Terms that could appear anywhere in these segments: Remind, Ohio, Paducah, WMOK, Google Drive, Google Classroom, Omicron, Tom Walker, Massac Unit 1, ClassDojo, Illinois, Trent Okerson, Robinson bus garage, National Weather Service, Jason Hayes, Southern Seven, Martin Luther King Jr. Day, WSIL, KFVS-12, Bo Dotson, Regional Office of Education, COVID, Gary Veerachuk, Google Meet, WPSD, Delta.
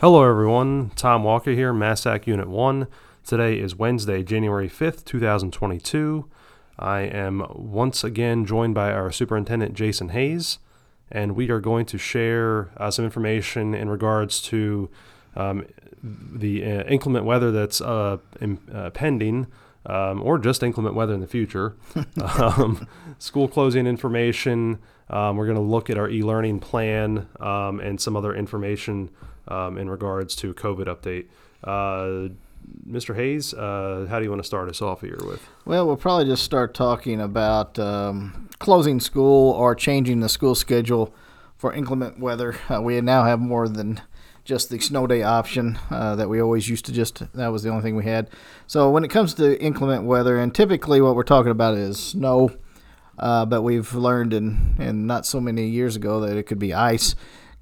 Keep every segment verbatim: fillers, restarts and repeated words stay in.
Hello everyone, Tom Walker here, Massac Unit one. Today is Wednesday, January fifth, twenty twenty-two. I am once again joined by our Superintendent Jason Hayes, and we are going to share uh, some information in regards to um, the uh, inclement weather that's uh, in, uh, pending, um, or just inclement weather in the future, um, school closing information. Um, we're going to look at our e-learning plan um, and some other information Um, in regards to COVID update. Uh, Mister Hayes, uh, how do you want to start us off here with? Well, we'll probably just start talking about um, closing school or changing the school schedule for inclement weather. Uh, we now have more than just the snow day option uh, that we always used to just, that was the only thing we had. So when it comes to inclement weather, and typically what we're talking about is snow, uh, but we've learned in, in not so many years ago that it could be ice,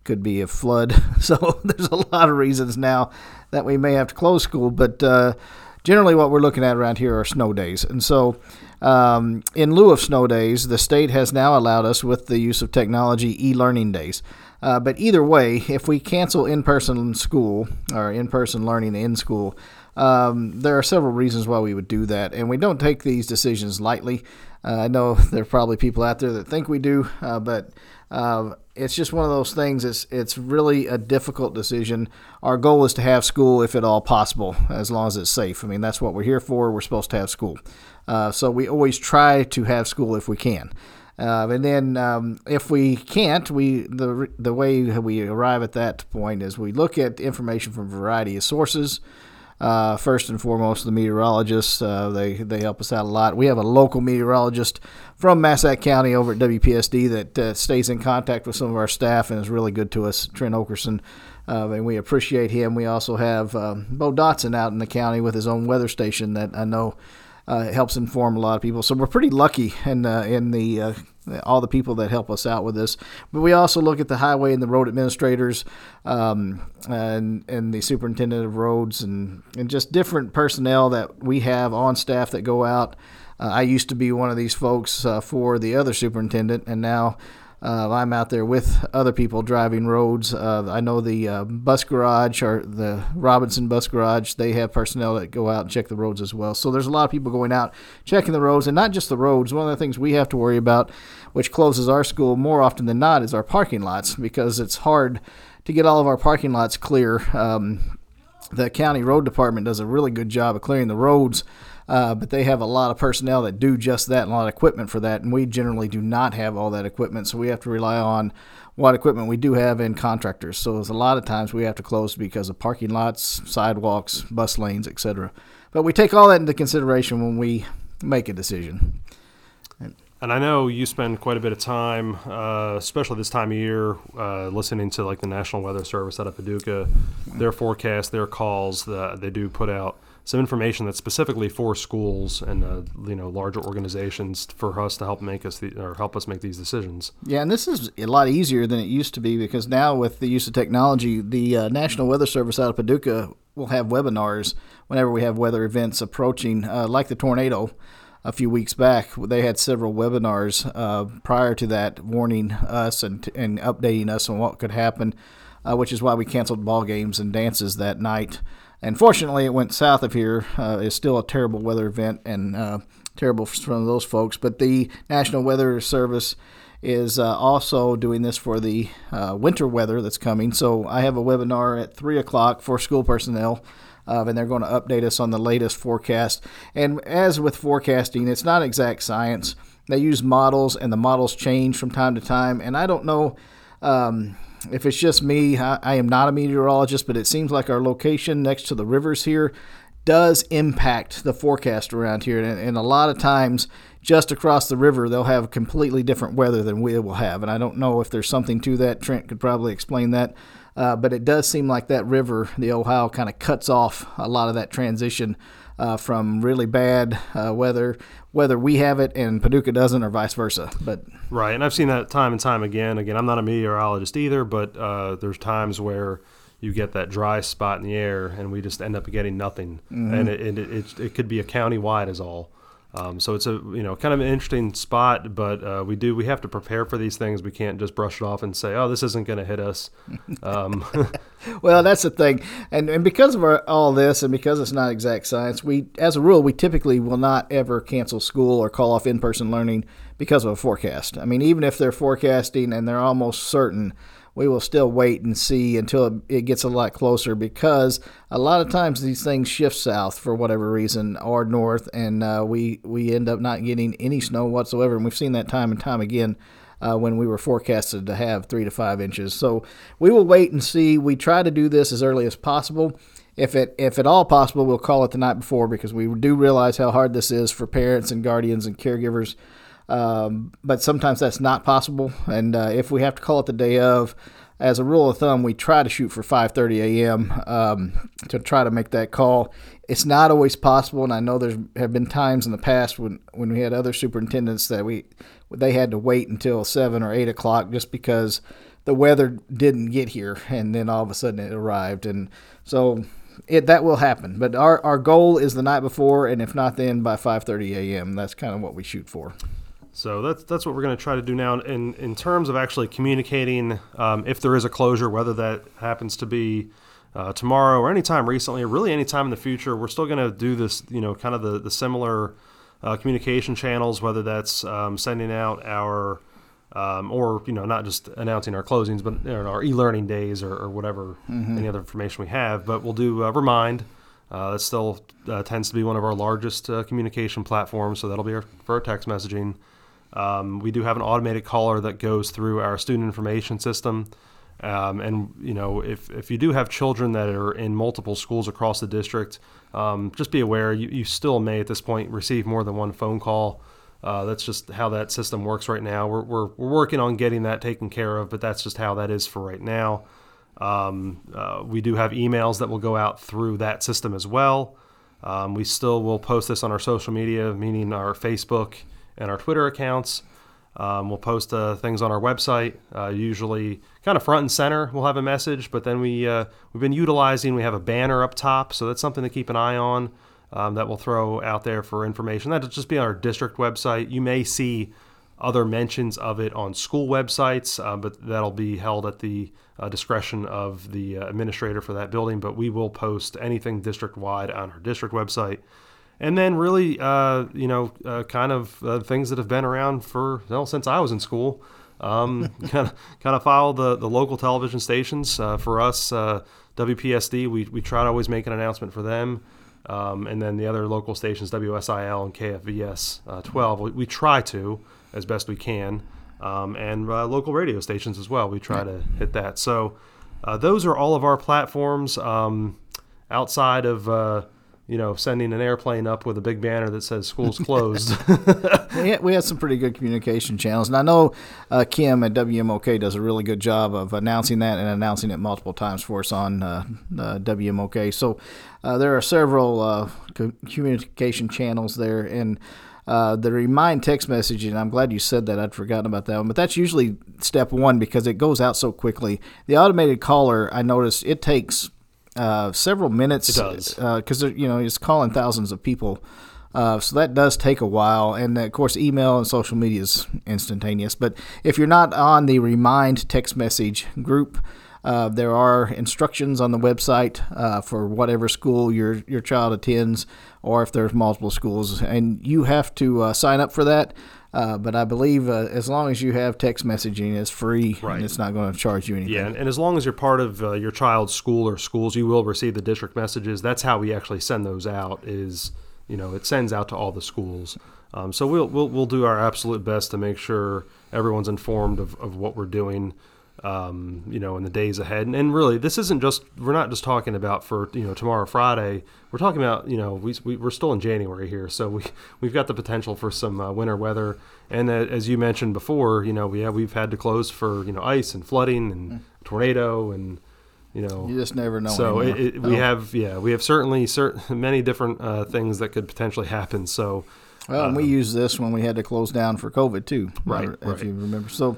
could be a flood. So there's a lot of reasons now that we may have to close school, but uh, generally what we're looking at around here are snow days. And so um, in lieu of snow days, the state has now allowed us with the use of technology e-learning days. Uh, but either way, if we cancel in-person school or in-person learning in school, um, there are several reasons why we would do that. And we don't take these decisions lightly. Uh, I know there are probably people out there that think we do, uh, but uh, it's just one of those things. It's it's really a difficult decision. Our goal is to have school if at all possible, as long as it's safe. I mean, that's what we're here for. We're supposed to have school. Uh, so we always try to have school if we can. Uh, and then um, if we can't, we the the way we arrive at that point is we look at information from a variety of sources. Uh, first and foremost, the meteorologists, uh, they, they help us out a lot. We have a local meteorologist from Massac County over at W P S D that uh, stays in contact with some of our staff and is really good to us, Trent Okerson, uh, and we appreciate him. We also have um, Bo Dotson out in the county with his own weather station that I know uh, helps inform a lot of people. So we're pretty lucky in, uh, in the uh, all the people that help us out with this. But we also look at the highway and the road administrators um, and, and the superintendent of roads and, and just different personnel that we have on staff that go out. Uh, I used to be one of these folks uh, for the other superintendent, and now uh, I'm out there with other people driving roads. Uh, I know the uh, bus garage or the Robinson bus garage, they have personnel that go out and check the roads as well. So there's a lot of people going out checking the roads, and not just the roads. One of the things we have to worry about, which closes our school more often than not, is our parking lots, because it's hard to get all of our parking lots clear. Um, the county road department does a really good job of clearing the roads. Uh, but they have a lot of personnel that do just that and a lot of equipment for that, and we generally do not have all that equipment, so we have to rely on what equipment we do have and contractors. So there's a lot of times we have to close because of parking lots, sidewalks, bus lanes, et cetera. But we take all that into consideration when we make a decision. And I know you spend quite a bit of time, uh, especially this time of year, uh, listening to like the National Weather Service out of Paducah, their forecasts, their calls that they do put out. Some information that's specifically for schools and uh, you know larger organizations for us to help make us the, or help us make these decisions. Yeah, and this is a lot easier than it used to be, because now with the use of technology, the uh, National Weather Service out of Paducah will have webinars whenever we have weather events approaching, uh, like the tornado. A few weeks back, they had several webinars uh, prior to that warning us and and updating us on what could happen, uh, which is why we canceled ball games and dances that night. And fortunately, it went south of here. Uh, it's still a terrible weather event and uh, terrible for some of those folks. But the National Weather Service is uh, also doing this for the uh, winter weather that's coming. So I have a webinar at three o'clock for school personnel, uh, and they're going to update us on the latest forecast. And as with forecasting, it's not exact science. They use models, and the models change from time to time. And I don't know... Um, If it's just me, I, I am not a meteorologist, but it seems like our location next to the rivers here does impact the forecast around here. And, and a lot of times just across the river, they'll have completely different weather than we will have. And I don't know if there's something to that. Trent could probably explain that. Uh, but it does seem like that river, the Ohio, kind of cuts off a lot of that transition uh, from really bad uh, weather, whether we have it and Paducah doesn't, or vice versa. But right, and I've seen that time and time again. Again, I'm not a meteorologist either, but uh, there's times where you get that dry spot in the air, and we just end up getting nothing. Mm-hmm. And it, it, it, it could be a county-wide is all. Um, so it's a, you know, kind of an interesting spot, but uh, we do, we have to prepare for these things. We can't just brush it off and say, oh, this isn't going to hit us. Um, well, that's the thing. And and because of our, all this, and because it's not exact science, we, as a rule, we typically will not ever cancel school or call off in-person learning because of a forecast. I mean, even if they're forecasting and they're almost certain, we will still wait and see until it gets a lot closer, because a lot of times these things shift south for whatever reason or north, and uh, we, we end up not getting any snow whatsoever. And we've seen that time and time again uh, when we were forecasted to have three to five inches. So we will wait and see. We try to do this as early as possible. If it if at all possible, we'll call it the night before, because we do realize how hard this is for parents and guardians and caregivers. Um, but sometimes that's not possible, and uh, if we have to call it the day of, as a rule of thumb, we try to shoot for five thirty a.m. Um, to try to make that call. It's not always possible, and I know there have been times in the past when, when we had other superintendents that we they had to wait until seven or eight o'clock just because the weather didn't get here, and then all of a sudden it arrived, and so it that will happen. But our, our goal is the night before, and if not then, by five thirty a.m. That's kind of what we shoot for. So that's that's what we're going to try to do now. In in terms of actually communicating, um, if there is a closure, whether that happens to be uh, tomorrow or any time recently, or really any time in the future, we're still going to do this, you know, kind of the, the similar uh, communication channels, whether that's um, sending out our, um, or, you know, not just announcing our closings, but, you know, our e-learning days or, or whatever, mm-hmm. any other information we have. But we'll do uh, Remind. Uh, that still uh, tends to be one of our largest uh, communication platforms, so that'll be our, for our text messaging. Um, we do have an automated caller that goes through our student information system. Um, and, you know, if, if you do have children that are in multiple schools across the district, um, just be aware you, you still may at this point receive more than one phone call. Uh, that's just how that system works right now. We're, we're, we're working on getting that taken care of, but that's just how that is for right now. Um, uh, we do have emails that will go out through that system as well. Um, we still will post this on our social media, meaning our Facebook and our Twitter accounts. Um, we'll post uh, things on our website, uh, usually kind of front and center. We'll have a message, but then we, uh, we've been utilizing, we have a banner up top, so that's something to keep an eye on um, that we'll throw out there for information. That'll just be on our district website. You may see other mentions of it on school websites, uh, but that'll be held at the uh, discretion of the uh, administrator for that building, but we will post anything district-wide on our district website. And then really, uh, you know, uh, kind of uh, things that have been around for, well, since I was in school, um, kind of kind of follow the, the local television stations. Uh, for us, uh, W P S D, we, we try to always make an announcement for them. Um, and then the other local stations, W S I L and K F V S twelve, we, we try to as best we can. Um, and uh, local radio stations as well, we try to hit that. So uh, those are all of our platforms um, outside of... Uh, you know, sending an airplane up with a big banner that says school's closed. we, had, we had some pretty good communication channels. And I know uh, Kim at W M O K does a really good job of announcing that and announcing it multiple times for us on uh, uh, W M O K. So uh, there are several uh, communication channels there. And uh, the Remind text message, and I'm glad you said that. I'd forgotten about that one. But that's usually step one because it goes out so quickly. The automated caller, I noticed, it takes – Uh, several minutes because uh, you know it's calling thousands of people, uh, so that does take a while. And of course, email and social media is instantaneous. But if you're not on the Remind text message group, uh, there are instructions on the website uh, for whatever school your your child attends, or if there's multiple schools, and you have to uh, sign up for that. Uh, but I believe uh, as long as you have text messaging, it's free, right, and it's not going to charge you anything. Yeah, and, and as long as you're part of uh, your child's school or schools, you will receive the district messages. That's how we actually send those out is, you know, it sends out to all the schools. Um, so we'll, we'll we'll do our absolute best to make sure everyone's informed of, of what we're doing, um, you know, in the days ahead. And, and really, this isn't just – we're not just talking about for, you know, tomorrow, Friday. We're talking about, you know, we, we, we're still in January here, so we, we've got the potential for some uh, winter weather. And uh, as you mentioned before, you know, we have, we've had to close for, you know, ice and flooding and mm. tornado and, you know. You just never know. So it, it, we oh. have, yeah, we have certainly certain, many different uh, things that could potentially happen. So. Well, um, and we used this when we had to close down for COVID too. Right, if right. you remember. So.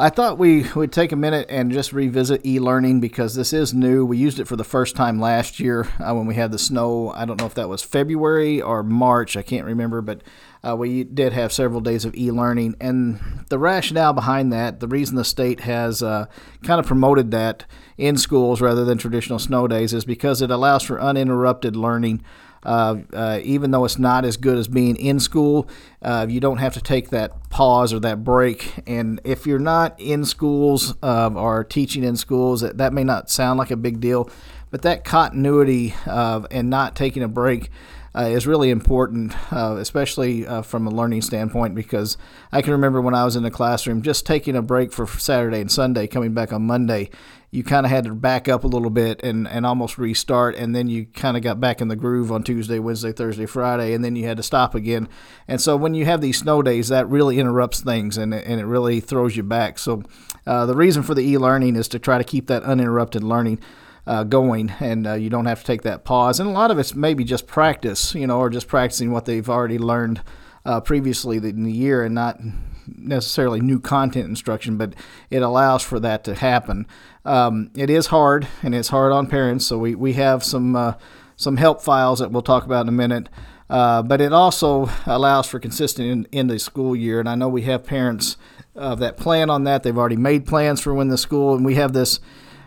I thought we would take a minute and just revisit e-learning because this is new. We used it for the first time last year uh, when we had the snow. I don't know if that was February or March. I can't remember, but uh, we did have several days of e-learning. And the rationale behind that, the reason the state has uh, kind of promoted that in schools rather than traditional snow days is because it allows for uninterrupted learning. Uh, uh, even though it's not as good as being in school, uh, you don't have to take that pause or that break. And if you're not in schools uh, or teaching in schools, that, that may not sound like a big deal, but that continuity uh, and not taking a break uh, is really important, uh, especially uh, from a learning standpoint, because I can remember when I was in the classroom, just taking a break for Saturday and Sunday, coming back on Monday, you kind of had to back up a little bit and, and almost restart, and then you kind of got back in the groove on Tuesday, Wednesday, Thursday, Friday, and then you had to stop again. And so when you have these snow days, that really interrupts things, and, and it really throws you back. So uh, the reason for the e-learning is to try to keep that uninterrupted learning uh, going, and uh, you don't have to take that pause. And a lot of it's maybe just practice, you know, or just practicing what they've already learned uh, previously in the year and not necessarily new content instruction, but it allows for that to happen. Um, it is hard, and it's hard on parents, so we, we have some uh, some help files that we'll talk about in a minute, uh, but it also allows for consistent in, in the school year, and I know we have parents uh, that plan on that. They've already made plans for when the school, and we have this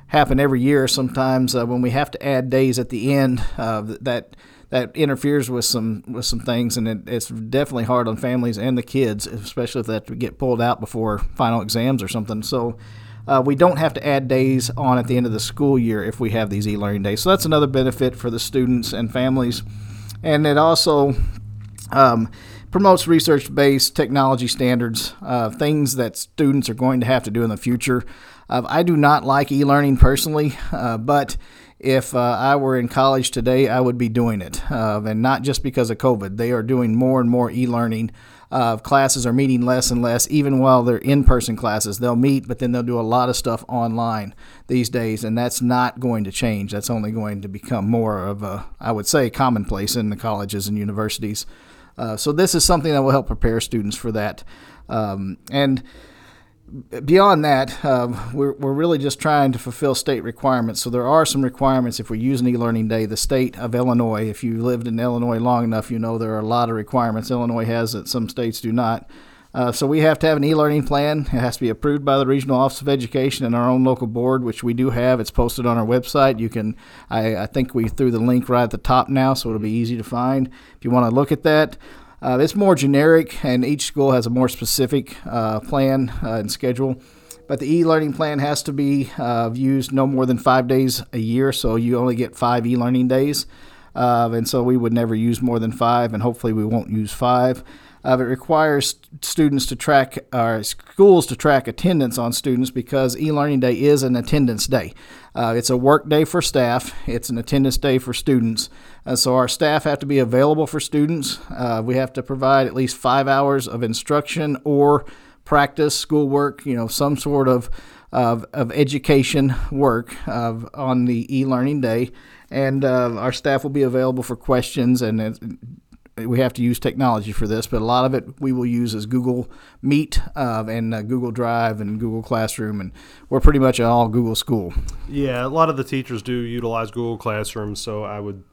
happen every year sometimes uh, when we have to add days at the end uh, that that interferes with some with some things, and it, it's definitely hard on families and the kids, especially if they have to get pulled out before final exams or something. So uh, we don't have to add days on at the end of the school year if we have these e-learning days. So that's another benefit for the students and families. And it also um, promotes research-based technology standards, uh, things that students are going to have to do in the future. Uh, I do not like e-learning personally, uh, but If uh, I were in college today, I would be doing it, uh, and not just because of COVID. They are doing more and more e-learning. Uh, classes are meeting less and less, even while they're in-person classes. They'll meet, but then they'll do a lot of stuff online these days, and that's not going to change. That's only going to become more of a, I would say, commonplace in the colleges and universities. Uh, so this is something that will help prepare students for that. Um, and Beyond that, uh, we're, we're really just trying to fulfill state requirements. So there are some requirements if we use an e-learning day. The state of Illinois, if you lived in Illinois long enough, you know there are a lot of requirements Illinois has that some states do not. Uh, so we have to have an e-learning plan. It has to be approved by the Regional Office of Education and our own local board, which we do have. It's posted on our website. You can, I, I think we threw the link right at the top now, so it'll be easy to find if you want to look at that. Uh, it's more generic, and each school has a more specific uh, plan uh, and schedule. But the e-learning plan has to be uh, used no more than five days a year, so you only get five e-learning days. Uh, and so we would never use more than five, and hopefully we won't use five. Uh, it requires students to track, or schools to track attendance on students because e-learning day is an attendance day. Uh, it's a work day for staff. It's an attendance day for students. Uh, so our staff have to be available for students. Uh, we have to provide at least five hours of instruction or practice, schoolwork, you know, some sort of of, of education work of, on the e-learning day. And uh, our staff will be available for questions, and it, we have to use technology for this, but a lot of it we will use as Google Meet uh, and uh, Google Drive and Google Classroom, and we're pretty much an all Google school. Yeah, a lot of the teachers do utilize Google Classroom, so I would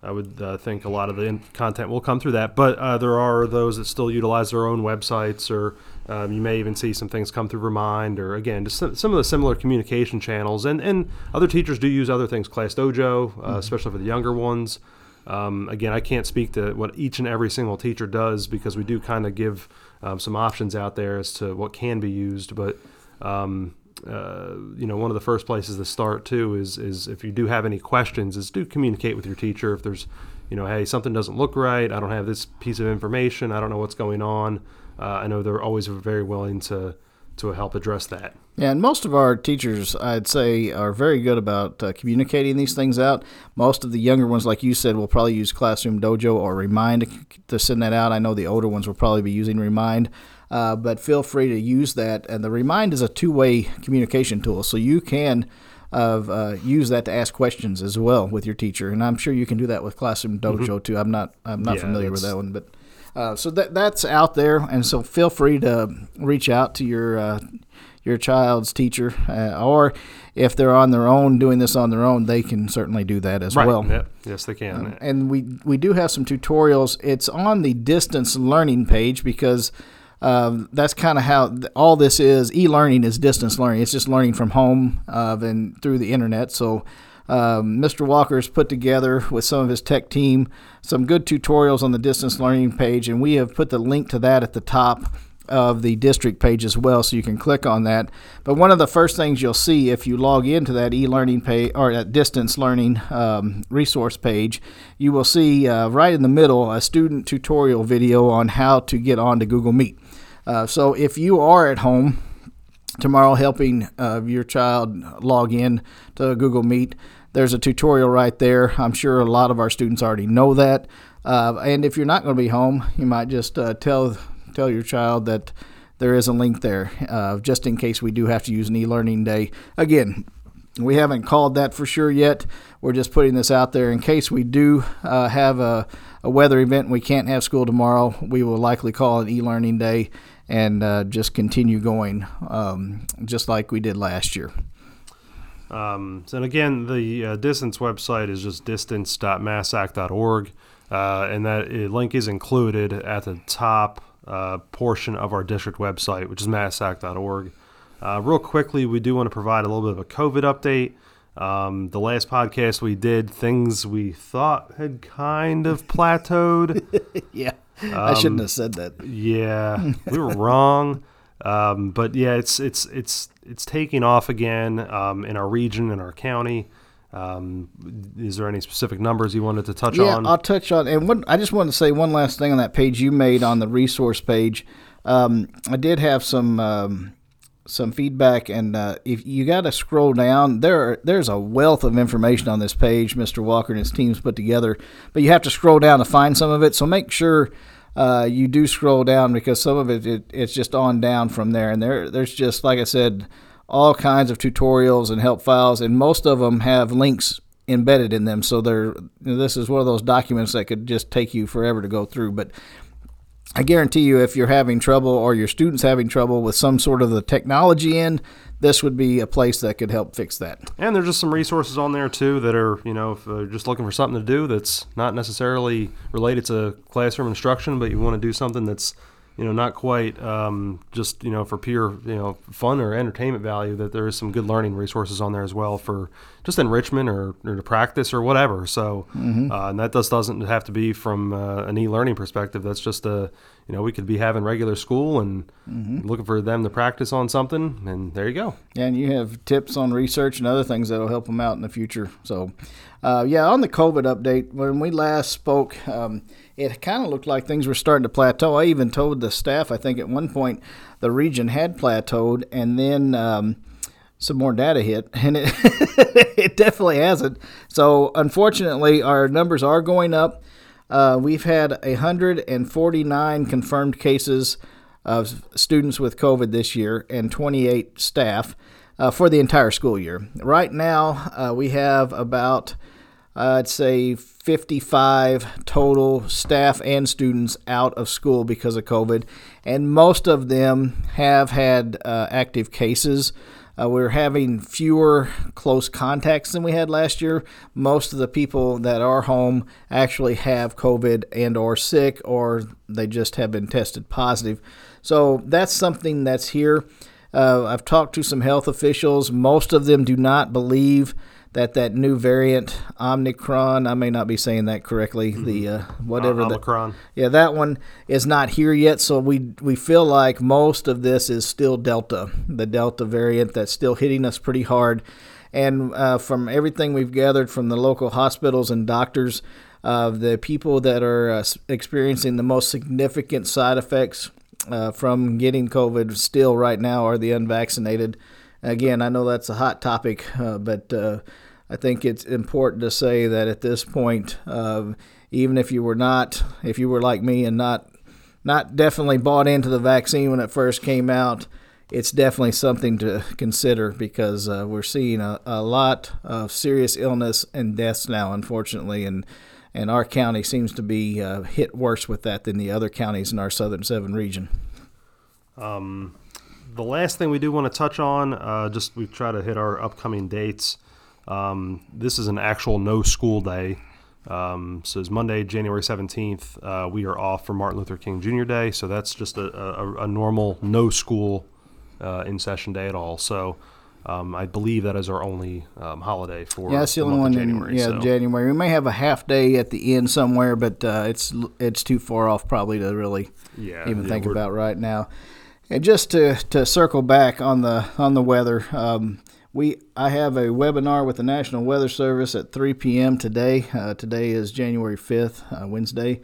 I would uh, think a lot of the in- content will come through that, but uh, there are those that still utilize their own websites, or um, you may even see some things come through Remind, or again, just some of the similar communication channels, and, and other teachers do use other things, ClassDojo, uh, mm-hmm. especially for the younger ones. Um, again, I can't speak to what each and every single teacher does because we do kind of give um, some options out there as to what can be used. But, um, uh, you know, one of the first places to start, too, is is if you do have any questions, is do communicate with your teacher. If there's, you know, hey, something doesn't look right. I don't have this piece of information. I don't know what's going on. Uh, I know they're always very willing to to help address that. Yeah, and most of our teachers, I'd say, are very good about uh, communicating these things out. Most of the younger ones, like you said, will probably use Classroom Dojo or Remind to send that out. I know the older ones will probably be using Remind, uh, but feel free to use that. And the Remind is a two-way communication tool, so you can of uh, use that to ask questions as well with your teacher. And I'm sure you can do that with Classroom Dojo, mm-hmm. too. I'm not I'm not yeah, familiar with that one, but Uh, so that that's out there, and so feel free to reach out to your uh, your child's teacher, uh, or if they're on their own doing this on their own, they can certainly do that as right. well. Yep. Yes, they can. Um, and we, we do have some tutorials. It's on the distance learning page because um, that's kind of how th- all this is. E-learning is distance learning. It's just learning from home uh, and through the internet. So um, Mister Walker's put together with some of his tech team some good tutorials on the distance learning page, and we have put the link to that at the top of the district page as well, so you can click on that. But one of the first things you'll see if you log into that e-learning page or that distance learning um, resource page, you will see uh, right in the middle a student tutorial video on how to get onto Google Meet. Uh, so if you are at home tomorrow helping uh, your child log in to Google Meet, there's a tutorial right there. I'm sure a lot of our students already know that. Uh, and if you're not going to be home, you might just uh, tell tell your child that there is a link there, uh, just in case we do have to use an e-learning day. Again, we haven't called that for sure yet. We're just putting this out there in case we do uh, have a, a weather event and we can't have school tomorrow. We will likely call an e-learning day and uh, just continue going um, just like we did last year. Um, so and again, the uh, distance website is just distance dot massac dot org, uh, and that uh, link is included at the top Uh, portion of our district website, which is massac dot org. Uh, real quickly, we do want to provide a little bit of a COVID update. Um, the last podcast we did, things we thought had kind of plateaued. yeah, um, I shouldn't have said that. Yeah, we were wrong. Um, but yeah, it's it's it's it's taking off again um, in our region, in our county. Um, is there any specific numbers you wanted to touch yeah, on? Yeah, I'll touch on, and one, I just wanted to say one last thing on that page you made on the resource page. Um, I did have some um, some feedback, and uh, if you got to scroll down, there are, there's a wealth of information on this page Mister Walker and his team's put together, but you have to scroll down to find some of it, so make sure uh, you do scroll down because some of it, it it's just on down from there, and there there's just, like I said, all kinds of tutorials and help files, and most of them have links embedded in them. So they're, you know, this is one of those documents that could just take you forever to go through. But I guarantee you, if you're having trouble or your student's having trouble with some sort of the technology end, this would be a place that could help fix that. And there's just some resources on there too that are, you know, if you're just looking for something to do that's not necessarily related to classroom instruction, but you want to do something that's, you know, not quite um, just, you know, for pure, you know, fun or entertainment value, that there is some good learning resources on there as well for just enrichment or, or to practice or whatever. So mm-hmm. uh, and that just doesn't have to be from uh, an e-learning perspective. That's just a, you know, we could be having regular school and mm-hmm. looking for them to practice on something, and there you go. Yeah, and you have tips on research and other things that will help them out in the future. So, uh, yeah, on the COVID update, when we last spoke, um, it kind of looked like things were starting to plateau. I even told the staff, I think at one point, the region had plateaued, and then um, some more data hit, and it, it definitely hasn't. So, unfortunately, our numbers are going up. Uh, we've had one hundred forty-nine confirmed cases of students with COVID this year and twenty-eight staff uh, for the entire school year. Right now, uh, we have about Uh, I'd say fifty-five total staff and students out of school because of COVID, and most of them have had uh, active cases. Uh, we're having fewer close contacts than we had last year. Most of the people that are home actually have COVID and or sick, or they just have been tested positive. So that's something that's here. Uh, I've talked to some health officials. Most of them do not believe that that new variant, Omicron, I may not be saying that correctly, mm-hmm. the uh, whatever. Uh, Omicron. The, yeah, that one is not here yet, so we we feel like most of this is still Delta, the Delta variant that's still hitting us pretty hard. And uh, from everything we've gathered from the local hospitals and doctors, uh, the people that are uh, experiencing the most significant side effects uh, from getting COVID still right now are the unvaccinated. Again, I know that's a hot topic, uh, but uh, I think it's important to say that at this point, uh, even if you were not, if you were like me and not not definitely bought into the vaccine when it first came out, it's definitely something to consider because uh, we're seeing a, a lot of serious illness and deaths now, unfortunately, and and our county seems to be uh, hit worse with that than the other counties in our Southern Seven region. Um. the last thing we do want to touch on, uh, just we try to hit our upcoming dates. Um, this is an actual no school day. Um, so it's Monday, January seventeenth. Uh, we are off for Martin Luther King Junior Day. So that's just a, a, a normal no school uh, in session day at all. So um, I believe that is our only um, holiday for yeah, that's the, the only one in January. Yeah, so. January. We may have a half day at the end somewhere, but uh, it's it's too far off probably to really yeah, even yeah, think about right now. And just to, to circle back on the on the weather, um, we I have a webinar with the National Weather Service at three p.m. today. Uh, today is January fifth, uh, Wednesday.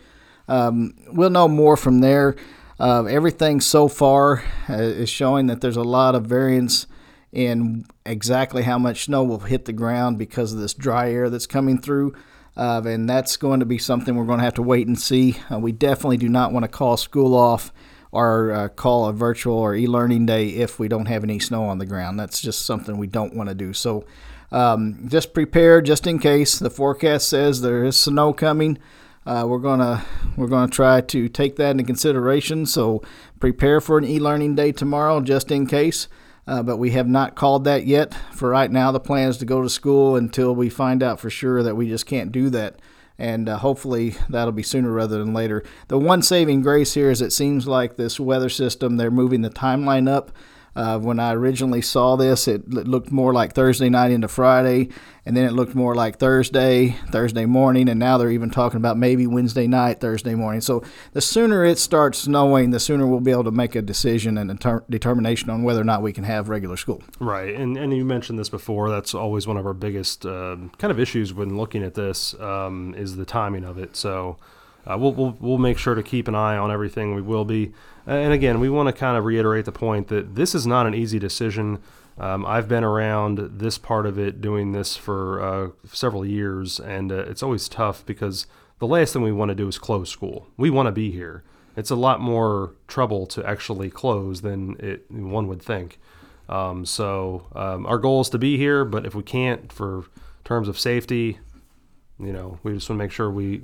Um, we'll know more from there. Uh, everything so far uh, is showing that there's a lot of variance in exactly how much snow will hit the ground because of this dry air that's coming through. Uh, and that's going to be something we're going to have to wait and see. Uh, we definitely do not want to call school off or uh, call a virtual or e-learning day if we don't have any snow on the ground. That's just something we don't want to do. So um, just prepare just in case. The forecast says there is snow coming. Uh, we're gonna we're gonna try to take that into consideration. So prepare for an e-learning day tomorrow just in case. Uh, but we have not called that yet. For right now, the plan is to go to school until we find out for sure that we just can't do that. And uh, hopefully that'll be sooner rather than later. The one saving grace here is it seems like this weather system, they're moving the timeline up. Uh, when I originally saw this, it looked more like Thursday night into Friday, and then it looked more like Thursday, Thursday morning, and now they're even talking about maybe Wednesday night, Thursday morning. So the sooner it starts snowing, the sooner we'll be able to make a decision and a ter- determination on whether or not we can have regular school. Right, and and you mentioned this before. That's always one of our biggest uh, kind of issues when looking at this um, is the timing of it. So uh, we'll, we'll we'll make sure to keep an eye on everything. We will be. And again, we want to kind of reiterate the point that this is not an easy decision. Um, I've been around this part of it, doing this for uh, several years, and uh, it's always tough because the last thing we want to do is close school. We want to be here. It's a lot more trouble to actually close than it, one would think. Um, so um, our goal is to be here, but if we can't, for terms of safety, you know, we just want to make sure we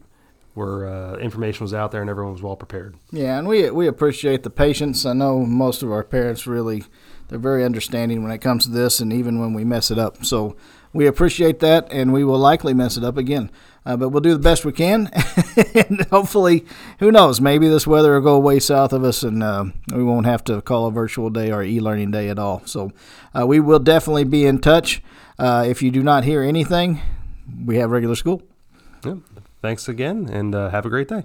where uh, information was out there and everyone was well prepared. Yeah, and we we appreciate the patience. I know most of our parents really, they're very understanding when it comes to this and even when we mess it up. So we appreciate that, and we will likely mess it up again. Uh, but we'll do the best we can, and hopefully, who knows, maybe this weather will go way south of us, and uh, we won't have to call a virtual day or e-learning day at all. So uh, we will definitely be in touch. Uh, if you do not hear anything, we have regular school. Yep. Thanks again, and uh, have a great day.